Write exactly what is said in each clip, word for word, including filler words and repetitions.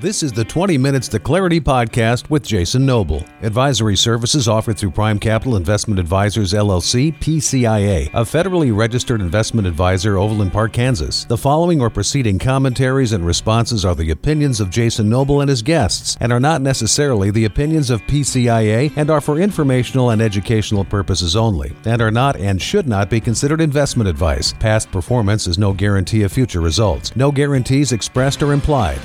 This is the twenty Minutes to Clarity podcast with Jason Noble. Advisory services offered through Prime Capital Investment Advisors, L L C, P C I A, a federally registered investment advisor, Overland Park, Kansas. The following or preceding commentaries and responses are the opinions of Jason Noble and his guests and are not necessarily the opinions of P C I A and are for informational and educational purposes only and are not and should not be considered investment advice. Past performance is no guarantee of future results. No guarantees expressed or implied.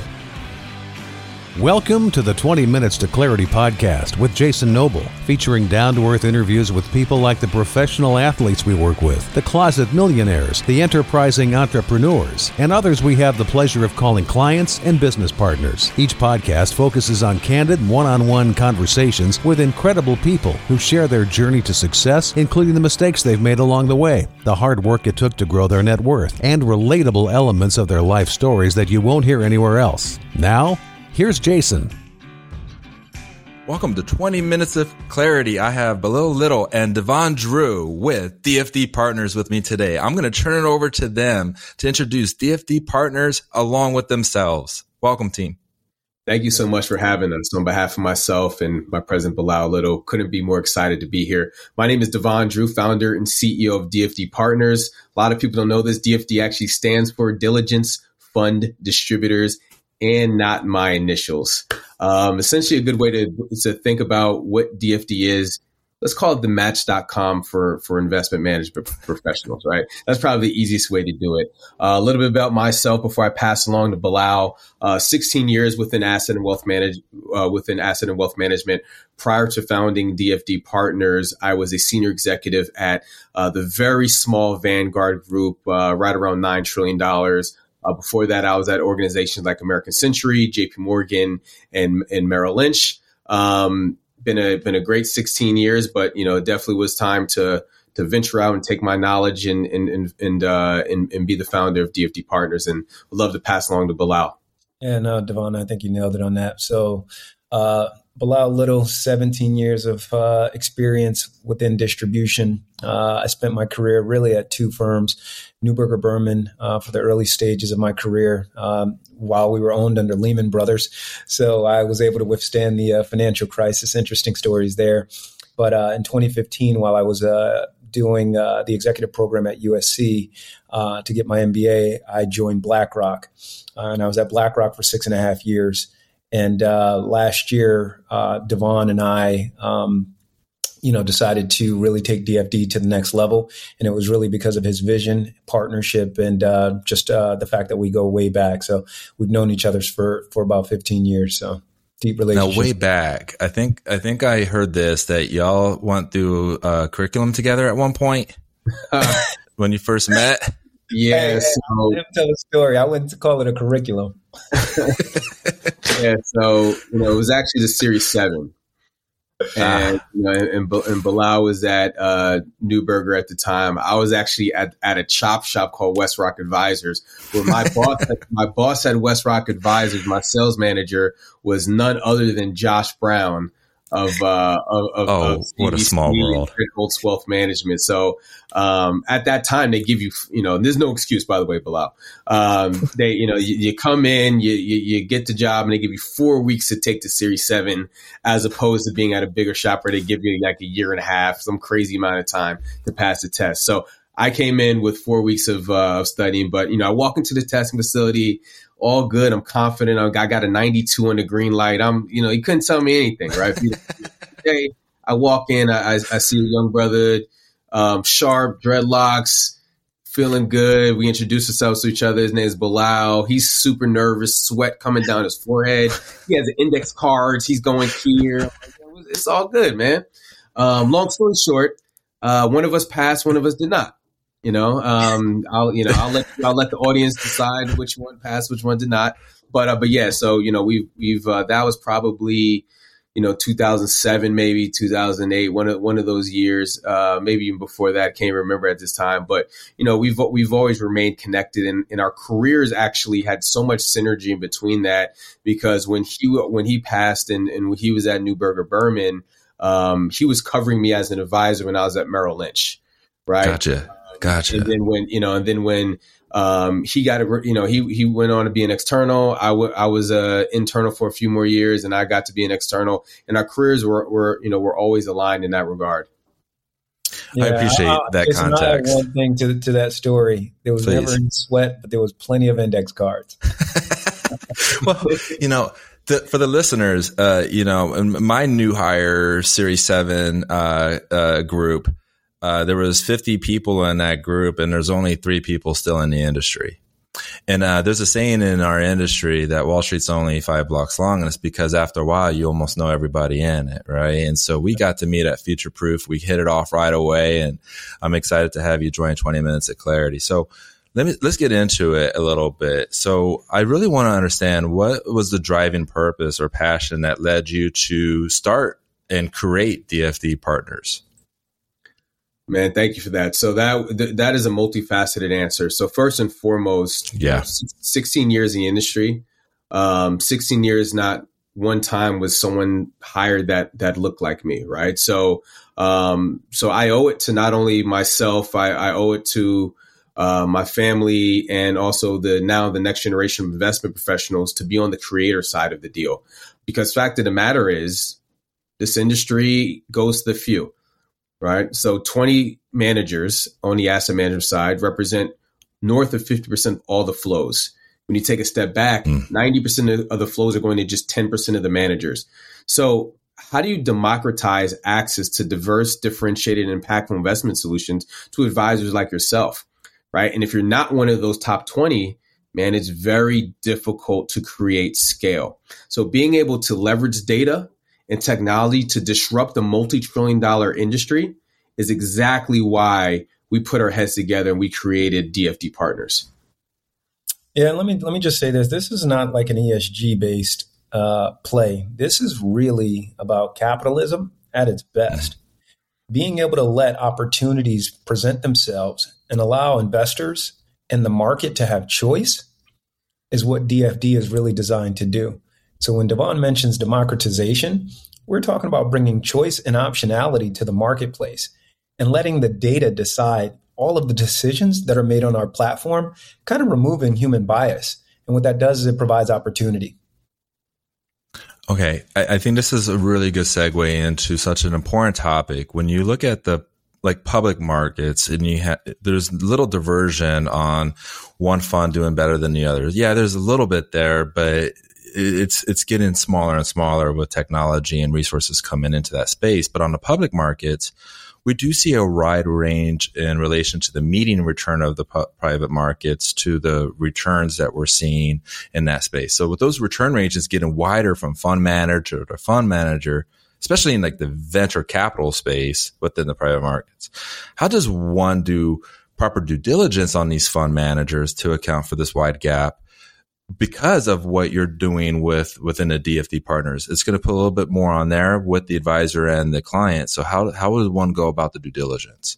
Welcome to the twenty Minutes to Clarity podcast with Jason Noble, featuring down-to-earth interviews with people like the professional athletes we work with, the closet millionaires, the enterprising entrepreneurs, and others we have the pleasure of calling clients and business partners. Each podcast focuses on candid, one-on-one conversations with incredible people who share their journey to success, including the mistakes they've made along the way, the hard work it took to grow their net worth, and relatable elements of their life stories that you won't hear anywhere else. Now, here's Jason. Welcome to twenty Minutes of Clarity. I have Bilal Little and Devon Drew with D F D Partners with me today. I'm going to turn it over to them to introduce D F D Partners along with themselves. Welcome, team. Thank you so much for having us. On behalf of myself and my president, Bilal Little, couldn't be more excited to be here. My name is Devon Drew, founder and C E O of D F D Partners. A lot of people don't know this. D F D actually stands for Diligence Fund Distributors, and not my initials. Um, essentially, a good way to, to think about what D F D is, let's call it the match dot com for, for investment management professionals, right? That's probably the easiest way to do it. Uh, a little bit about myself before I pass along to Bilal. Uh, sixteen years within asset and wealth manage, uh, within asset and wealth management. Prior to founding D F D Partners, I was a senior executive at uh, the very small Vanguard group, uh, right around nine trillion dollars. Uh, before that, I was at organizations like American Century, J P. Morgan, and and Merrill Lynch. Um, been a been a great sixteen years, but you know, it definitely was time to to venture out and take my knowledge and and and and, uh, and, and be the founder of D F D Partners. And would love to pass along to Bilal. Yeah, no, Devon, I think you nailed it on that. So, uh, Bilal Little, seventeen years of uh, experience within distribution. Uh, I spent my career really at two firms, Neuberger Berman uh, for the early stages of my career um, while we were owned under Lehman Brothers. So I was able to withstand the uh, financial crisis. Interesting stories there. But uh, in twenty fifteen, while I was uh, doing uh, the executive program at U S C uh, to get my M B A, I joined BlackRock. Uh, and I was at BlackRock for six and a half years. And uh, last year, uh, Devon and I um, you know, decided to really take D F D to the next level. And it was really because of his vision, partnership, and uh, just uh, the fact that we go way back. So we've known each other for, for about fifteen years. So deep relationship. Now, way back. I think I think I heard this, that y'all went through a curriculum together at one point uh, when you first met. Yeah. Hey, so, I didn't tell a story. I wouldn't call it a curriculum. Yeah. So, you know, it was actually the Series Seven. And, you know, and, and Bilal was at uh, Neuberger at the time. I was actually at, at a chop shop called West Rock Advisors, where my boss, my boss at West Rock Advisors, my sales manager, was none other than Josh Brown of uh, of, of, oh, of what a small world, Old Wealth Management. So um, at that time, they give you, you know, and there's no excuse, by the way, Bilal. Um, they, you know, you, you come in, you, you you get the job, and they give you four weeks to take the Series Seven, as opposed to being at a bigger shop where they give you like a year and a half, some crazy amount of time to pass the test. So I came in with four weeks of uh, of studying, but you know, I walk into the testing facility. All good. I'm confident. I got a ninety-two on the green light. I'm, you know, you couldn't tell me anything, right? Hey, I walk in, I, I see a young brother, um, sharp, dreadlocks, feeling good. We introduce ourselves to each other. His name is Bilal. He's super nervous, sweat coming down his forehead. He has index cards. He's going here. It's all good, man. Um, long story short, uh, one of us passed, one of us did not. You know, um, I'll you know I'll let I'll let the audience decide which one passed, which one did not. But uh, but yeah, so you know we've we've uh, that was probably you know two thousand seven, maybe two thousand eight, one of one of those years, uh, maybe even before that. Can't remember at this time. But you know we've we've always remained connected, and, and our careers actually had so much synergy in between that, because when he when he passed and and when he was at Neuberger Berman, um, he was covering me as an advisor when I was at Merrill Lynch, right? Gotcha. Gotcha. And then when, you know, and then when Um, he got a, you know, he, he went on to be an external. I, w- I was a internal for a few more years and I got to be an external, and our careers were, were, you know, were always aligned in that regard. Yeah, I appreciate uh, that it's context. One thing to, to that story, there was Please. never any sweat, but there was plenty of index cards. Well, you know, the, for the listeners, uh, you know, in my new hire Series Seven uh, uh, group, uh, there was fifty people in that group, and there's only three people still in the industry. And uh, there's a saying in our industry that Wall Street's only five blocks long, and it's because after a while, you almost know everybody in it, right? And so we got to meet at Future Proof. We hit it off right away, and I'm excited to have you join twenty Minutes at Clarity. So let me let's get into it a little bit. So I really want to understand, what was the driving purpose or passion that led you to start and create D F D Partners? Man, thank you for that. So that th- that is a multifaceted answer. So first and foremost, yeah, sixteen years in the industry, um, sixteen years. Not one time was someone hired that that looked like me, right? So, um, so I owe it to not only myself, I, I owe it to uh, my family, and also the now the next generation of investment professionals to be on the creator side of the deal, because fact of the matter is, this industry goes to the few. Right. So twenty managers on the asset management side represent north of fifty percent of all the flows. When you take a step back, mm. ninety percent of the flows are going to just ten percent of the managers. So how do you democratize access to diverse, differentiated, and impactful investment solutions to advisors like yourself? Right. And if you're not one of those top twenty, man, it's very difficult to create scale. So being able to leverage data and technology to disrupt the multi-trillion dollar industry is exactly why we put our heads together and we created D F D Partners. Yeah, let me let me just say this. This is not like an E S G-based uh, play. This is really about capitalism at its best. Being able to let opportunities present themselves and allow investors and the market to have choice is what D F D is really designed to do. So when Devon mentions democratization, we're talking about bringing choice and optionality to the marketplace and letting the data decide all of the decisions that are made on our platform, kind of removing human bias. And what that does is it provides opportunity. Okay. I, I think this is a really good segue into such an important topic. When you look at the like public markets, and you have, there's little diversion on one fund doing better than the other. Yeah, there's a little bit there, but It's it's getting smaller and smaller with technology and resources coming into that space. But on the public markets, we do see a wide range in relation to the median return of the pu- private markets to the returns that we're seeing in that space. So with those return ranges getting wider from fund manager to fund manager, especially in like the venture capital space within the private markets, how does one do proper due diligence on these fund managers to account for this wide gap? Because of what you're doing with within the D F D Partners, it's going to put a little bit more on there with the advisor and the client. So how how would one go about the due diligence?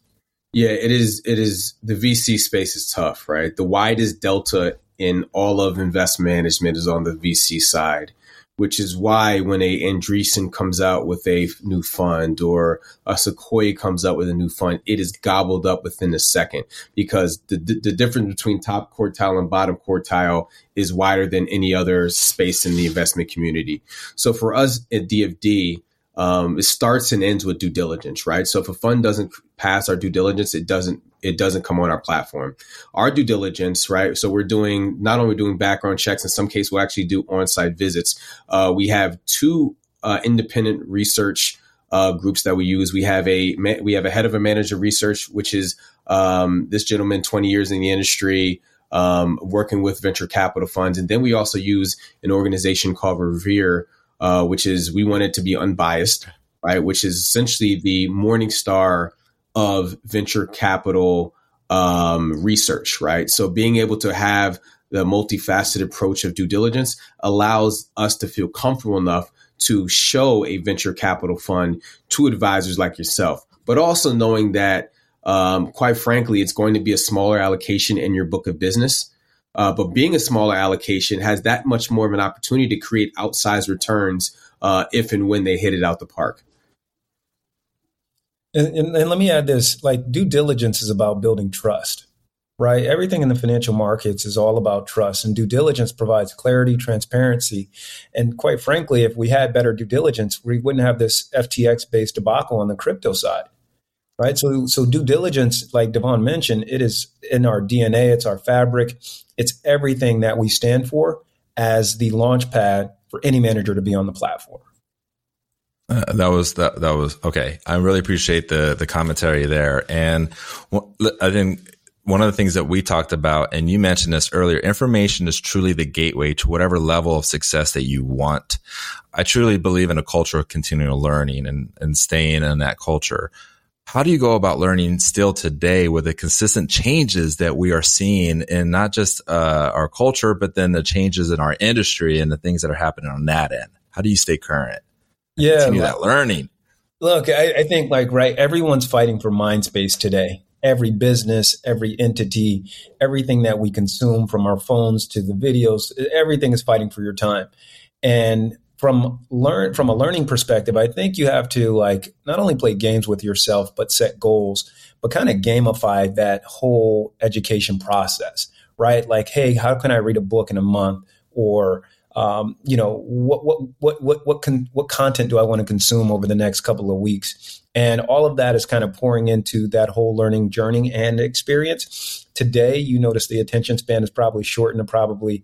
Yeah, it is. It is the V C space is tough, right? The widest delta in all of investment management is on the V C side, which is why when a Andreessen comes out with a new fund or a Sequoia comes out with a new fund, it is gobbled up within a second, because the the difference between top quartile and bottom quartile is wider than any other space in the investment community. So for us at D F D, um, it starts and ends with due diligence, right? So if a fund doesn't pass our due diligence, it doesn't it doesn't come on our platform. Our due diligence, right? So we're doing, not only doing background checks, in some cases we'll actually do on-site visits. Uh, we have two uh, independent research uh, groups that we use. We have a we have a head of a manager research, which is um, this gentleman, twenty years in the industry, um, working with venture capital funds. And then we also use an organization called Revere, uh, which is, we want it to be unbiased, right? Which is essentially the Morningstar of venture capital um, research, right? So being able to have the multifaceted approach of due diligence allows us to feel comfortable enough to show a venture capital fund to advisors like yourself, but also knowing that, um, quite frankly, it's going to be a smaller allocation in your book of business. Uh, but being a smaller allocation has that much more of an opportunity to create outsized returns uh, if and when they hit it out the park. And, and, and let me add this, like due diligence is about building trust. right? Everything in the financial markets is all about trust, and due diligence provides clarity, transparency. And quite frankly, if we had better due diligence, we wouldn't have this F T X-based debacle on the crypto side, right? So, so due diligence, like Devon mentioned, it is in our D N A, it's our fabric, it's everything that we stand for as the launch pad for any manager to be on the platform. Uh, that was, that, that was okay. I really appreciate the, the commentary there. And wh- I think one of the things that we talked about, and you mentioned this earlier, information is truly the gateway to whatever level of success that you want. I truly believe in a culture of continual learning and, and staying in that culture. How do you go about learning still today with the consistent changes that we are seeing in not just uh, our culture, but then the changes in our industry and the things that are happening on that end? How do you stay current? Yeah, continue that learning. Look, I, I think like, right, everyone's fighting for mind space today. Every business, every entity, everything that we consume from our phones to the videos, everything is fighting for your time. And from learn from a learning perspective, I think you have to like not only play games with yourself, but set goals, but kind of gamify that whole education process, right? Like, hey, how can I read a book in a month? Or Um, you know, what what what what what can what content do I want to consume over the next couple of weeks? And all of that is kind of pouring into that whole learning journey and experience. Today, you notice the attention span is probably shortened to probably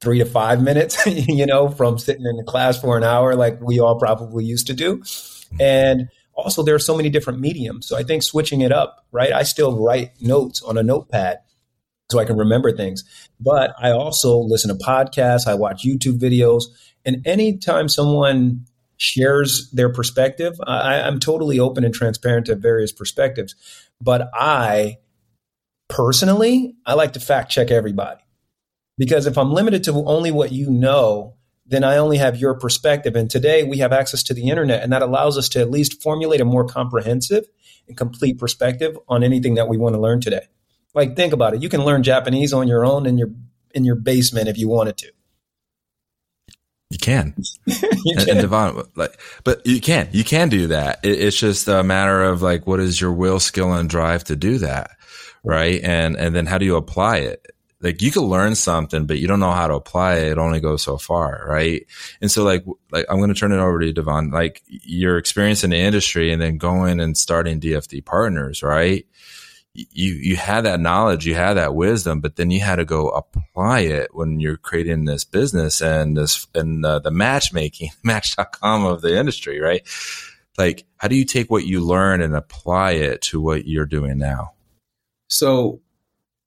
three to five minutes, you know, from sitting in the class for an hour like we all probably used to do. And also there are so many different mediums. So I think switching it up, right? I still write notes on a notepad so I can remember things. But I also listen to podcasts, I watch YouTube videos, and anytime someone shares their perspective, I, I'm totally open and transparent to various perspectives. But I personally, I like to fact check everybody, because if I'm limited to only what you know, then I only have your perspective. And today we have access to the internet, and that allows us to at least formulate a more comprehensive and complete perspective on anything that we want to learn today. Like, think about it. You can learn Japanese on your own in your in your basement if you wanted to. You can. you and, can. And Devon, like, but you can. You can do that. It, it's just a matter of like, what is your will, skill, and drive to do that, right? And and then how do you apply it? Like, you can learn something, but you don't know how to apply it. It only goes so far, right? And so, like, like I'm going to turn it over to you, Devon. Like, your experience in the industry, and then going and starting D F D Partners, right? You you had that knowledge, you had that wisdom, but then you had to go apply it when you're creating this business and this and the, the matchmaking, match dot com of the industry, right? Like, how do you take what you learn and apply it to what you're doing now? So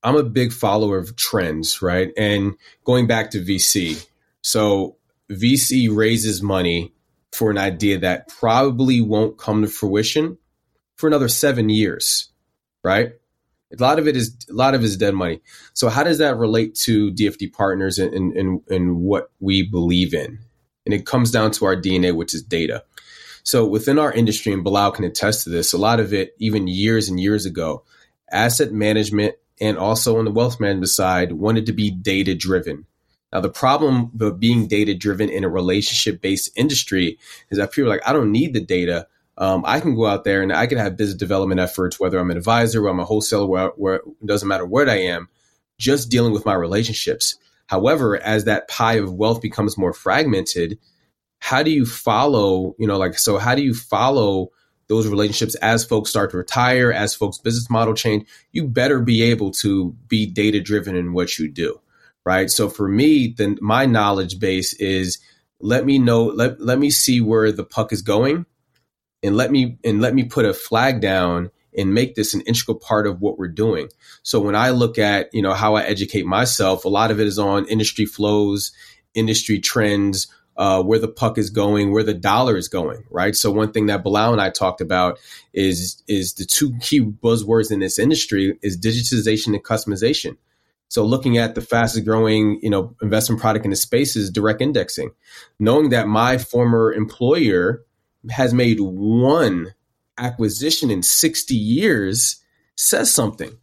I'm a big follower of trends, right? And going back to V C. So V C raises money for an idea that probably won't come to fruition for another seven years. Right. A lot of it is a lot of it is dead money. So how does that relate to D F D Partners and, and, and, and what we believe in? And it comes down to our D N A, which is data. So within our industry, and Bilal can attest to this, a lot of it, even years and years ago, asset management and also on the wealth management side wanted to be data driven. Now, the problem with being data driven in a relationship based industry is that people are like, I don't need the data. Um, I can go out there and I can have business development efforts, whether I'm an advisor, whether I'm a wholesaler, where, where it doesn't matter what I am, just dealing with my relationships. However, as that pie of wealth becomes more fragmented, how do you follow, you know, like, so how do you follow those relationships as folks start to retire, as folks' business model change? You better be able to be data driven in what you do, right? So for me, then my knowledge base is let me know, let, let me see where the puck is going. And let me and let me put a flag down and make this an integral part of what we're doing. So when I look at, you know, how I educate myself, a lot of it is on industry flows, industry trends, uh, where the puck is going, where the dollar is going, right? So one thing that Bilal and I talked about is is the two key buzzwords in this industry is digitization and customization. So looking at the fastest growing, you know, investment product in the space is direct indexing, knowing that my former employer has made one acquisition in sixty years says something.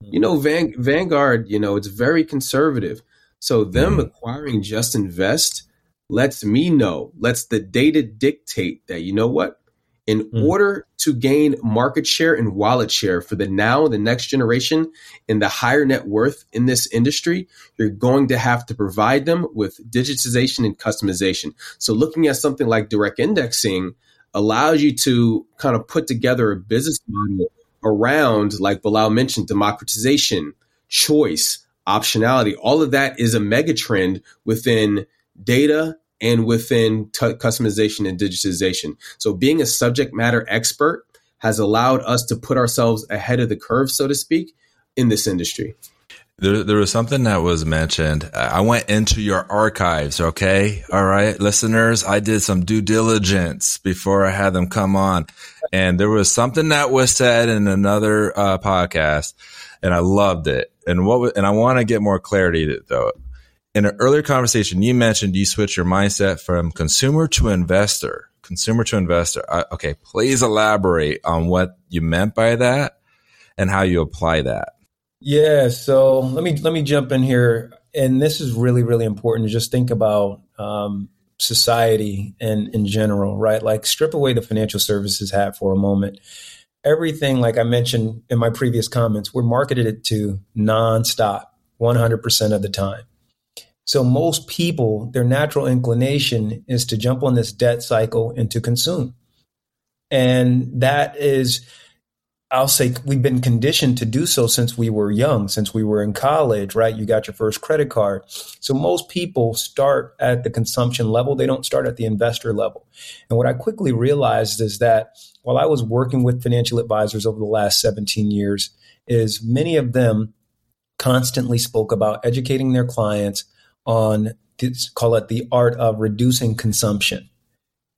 You know, Van, Vanguard, you know, it's very conservative. So them mm. acquiring Just Invest lets me know, lets the data dictate that, you know what, in mm. order to gain market share and wallet share for the now, the next generation, and the higher net worth in this industry, you're going to have to provide them with digitization and customization. So looking at something like direct indexing allows you to kind of put together a business model around, like Bilal mentioned, democratization, choice, optionality. All of that is a mega trend within data and within t- customization and digitization. So being a subject matter expert has allowed us to put ourselves ahead of the curve, so to speak, in this industry. There, there was something that was mentioned. I went into your archives, okay? All right, listeners, I did some due diligence before I had them come on. And there was something that was said in another uh, podcast, and I loved it. And what? Was, and I want to get more clarity, though. In an earlier conversation, you mentioned you switch your mindset from consumer to investor, consumer to investor. I, okay, please elaborate on what you meant by that and how you apply that. Yeah, so let me let me jump in here, and this is really really important to just think about um, society and in general, right? Like strip away the financial services hat for a moment. Everything, like I mentioned in my previous comments, we're marketed it to nonstop, one hundred percent of the time. So most people, their natural inclination is to jump on this debt cycle and to consume, and that is. I'll say we've been conditioned to do so since we were young, since we were in college, right? You got your first credit card. So most people start at the consumption level. They don't start at the investor level. And what I quickly realized is that while I was working with financial advisors over the last seventeen years, is many of them constantly spoke about educating their clients on, call it the art of reducing consumption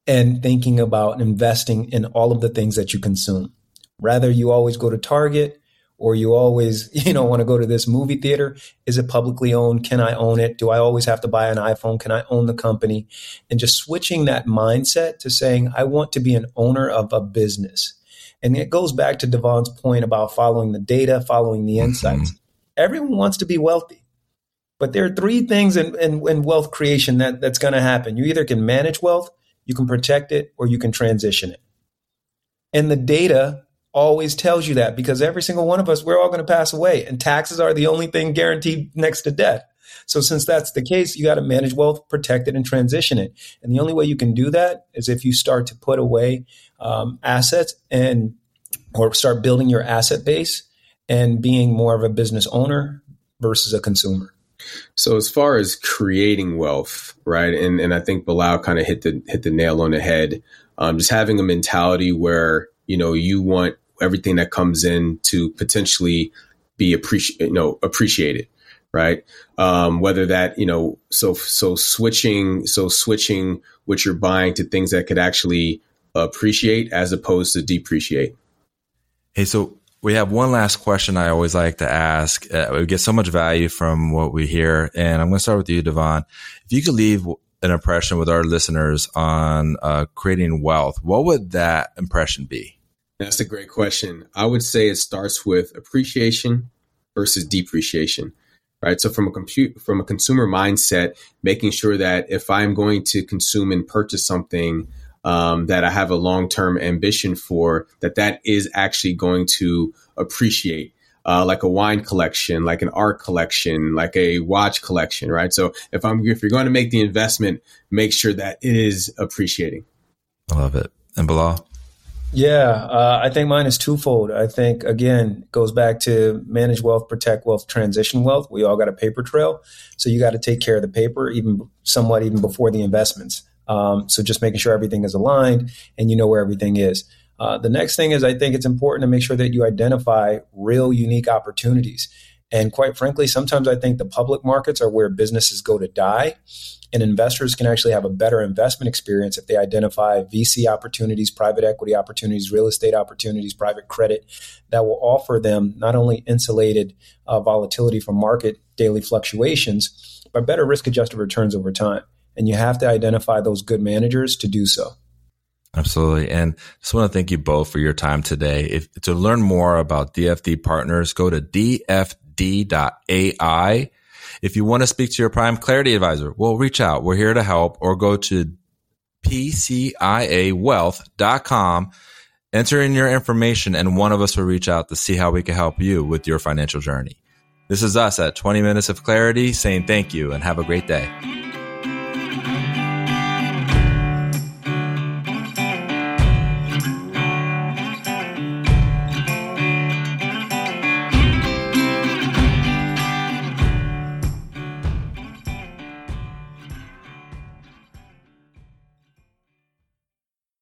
and thinking about investing in all of the things that you consume. Rather, you always go to Target or you always, you know, want to go to this movie theater. Is it publicly owned? Can I own it? Do I always have to buy an iPhone? Can I own the company? And just switching that mindset to saying, I want to be an owner of a business. And it goes back to Devon's point about following the data, following the insights. Everyone wants to be wealthy, but there are three things in, in, in wealth creation that, that's going to happen. You either can manage wealth, you can protect it, or you can transition it. And the data always tells you that, because every single one of us, we're all going to pass away, and taxes are the only thing guaranteed next to death. So since that's the case, you got to manage wealth, protect it, and transition it. And the only way you can do that is if you start to put away um, assets and or start building your asset base and being more of a business owner versus a consumer. So as far as creating wealth, right, and and I think Bilal kind of hit the hit the nail on the head, um, just having a mentality where, you know, you want everything that comes in to potentially be appreci- you know, appreciated, right? Um, whether that, you know, so so switching so switching what you're buying to things that could actually appreciate as opposed to depreciate. Hey, so we have one last question I always like to ask. Uh, we get so much value from what we hear, and I'm going to start with you, Devon. If you could leave an impression with our listeners on uh, creating wealth, what would that impression be? That's a great question. I would say it starts with appreciation versus depreciation, right? So from a compute, from a consumer mindset, making sure that if I'm going to consume and purchase something um, that I have a long-term ambition for, that that is actually going to appreciate, uh, like a wine collection, like an art collection, like a watch collection, right? So if I'm, if you're going to make the investment, make sure that it is appreciating. I love it. And Bilal? Yeah, uh, I think mine is twofold. I think, again, goes back to manage wealth, protect wealth, transition wealth. We all got a paper trail. So you got to take care of the paper, even somewhat even before the investments. Um, so just making sure everything is aligned and you know where everything is. Uh, the next thing is I think it's important to make sure that you identify real unique opportunities. And quite frankly, sometimes I think the public markets are where businesses go to die. And investors can actually have a better investment experience if they identify V C opportunities, private equity opportunities, real estate opportunities, private credit that will offer them not only insulated uh, volatility from market daily fluctuations, but better risk-adjusted returns over time. And you have to identify those good managers to do so. Absolutely. And just want to thank you both for your time today. If to learn more about D F D Partners, go to d f d dot a i. If you want to speak to your Prime Clarity Advisor, well, reach out. We're here to help, or go to P C I A wealth dot com. Enter in your information and one of us will reach out to see how we can help you with your financial journey. This is us at twenty minutes of clarity saying thank you and have a great day.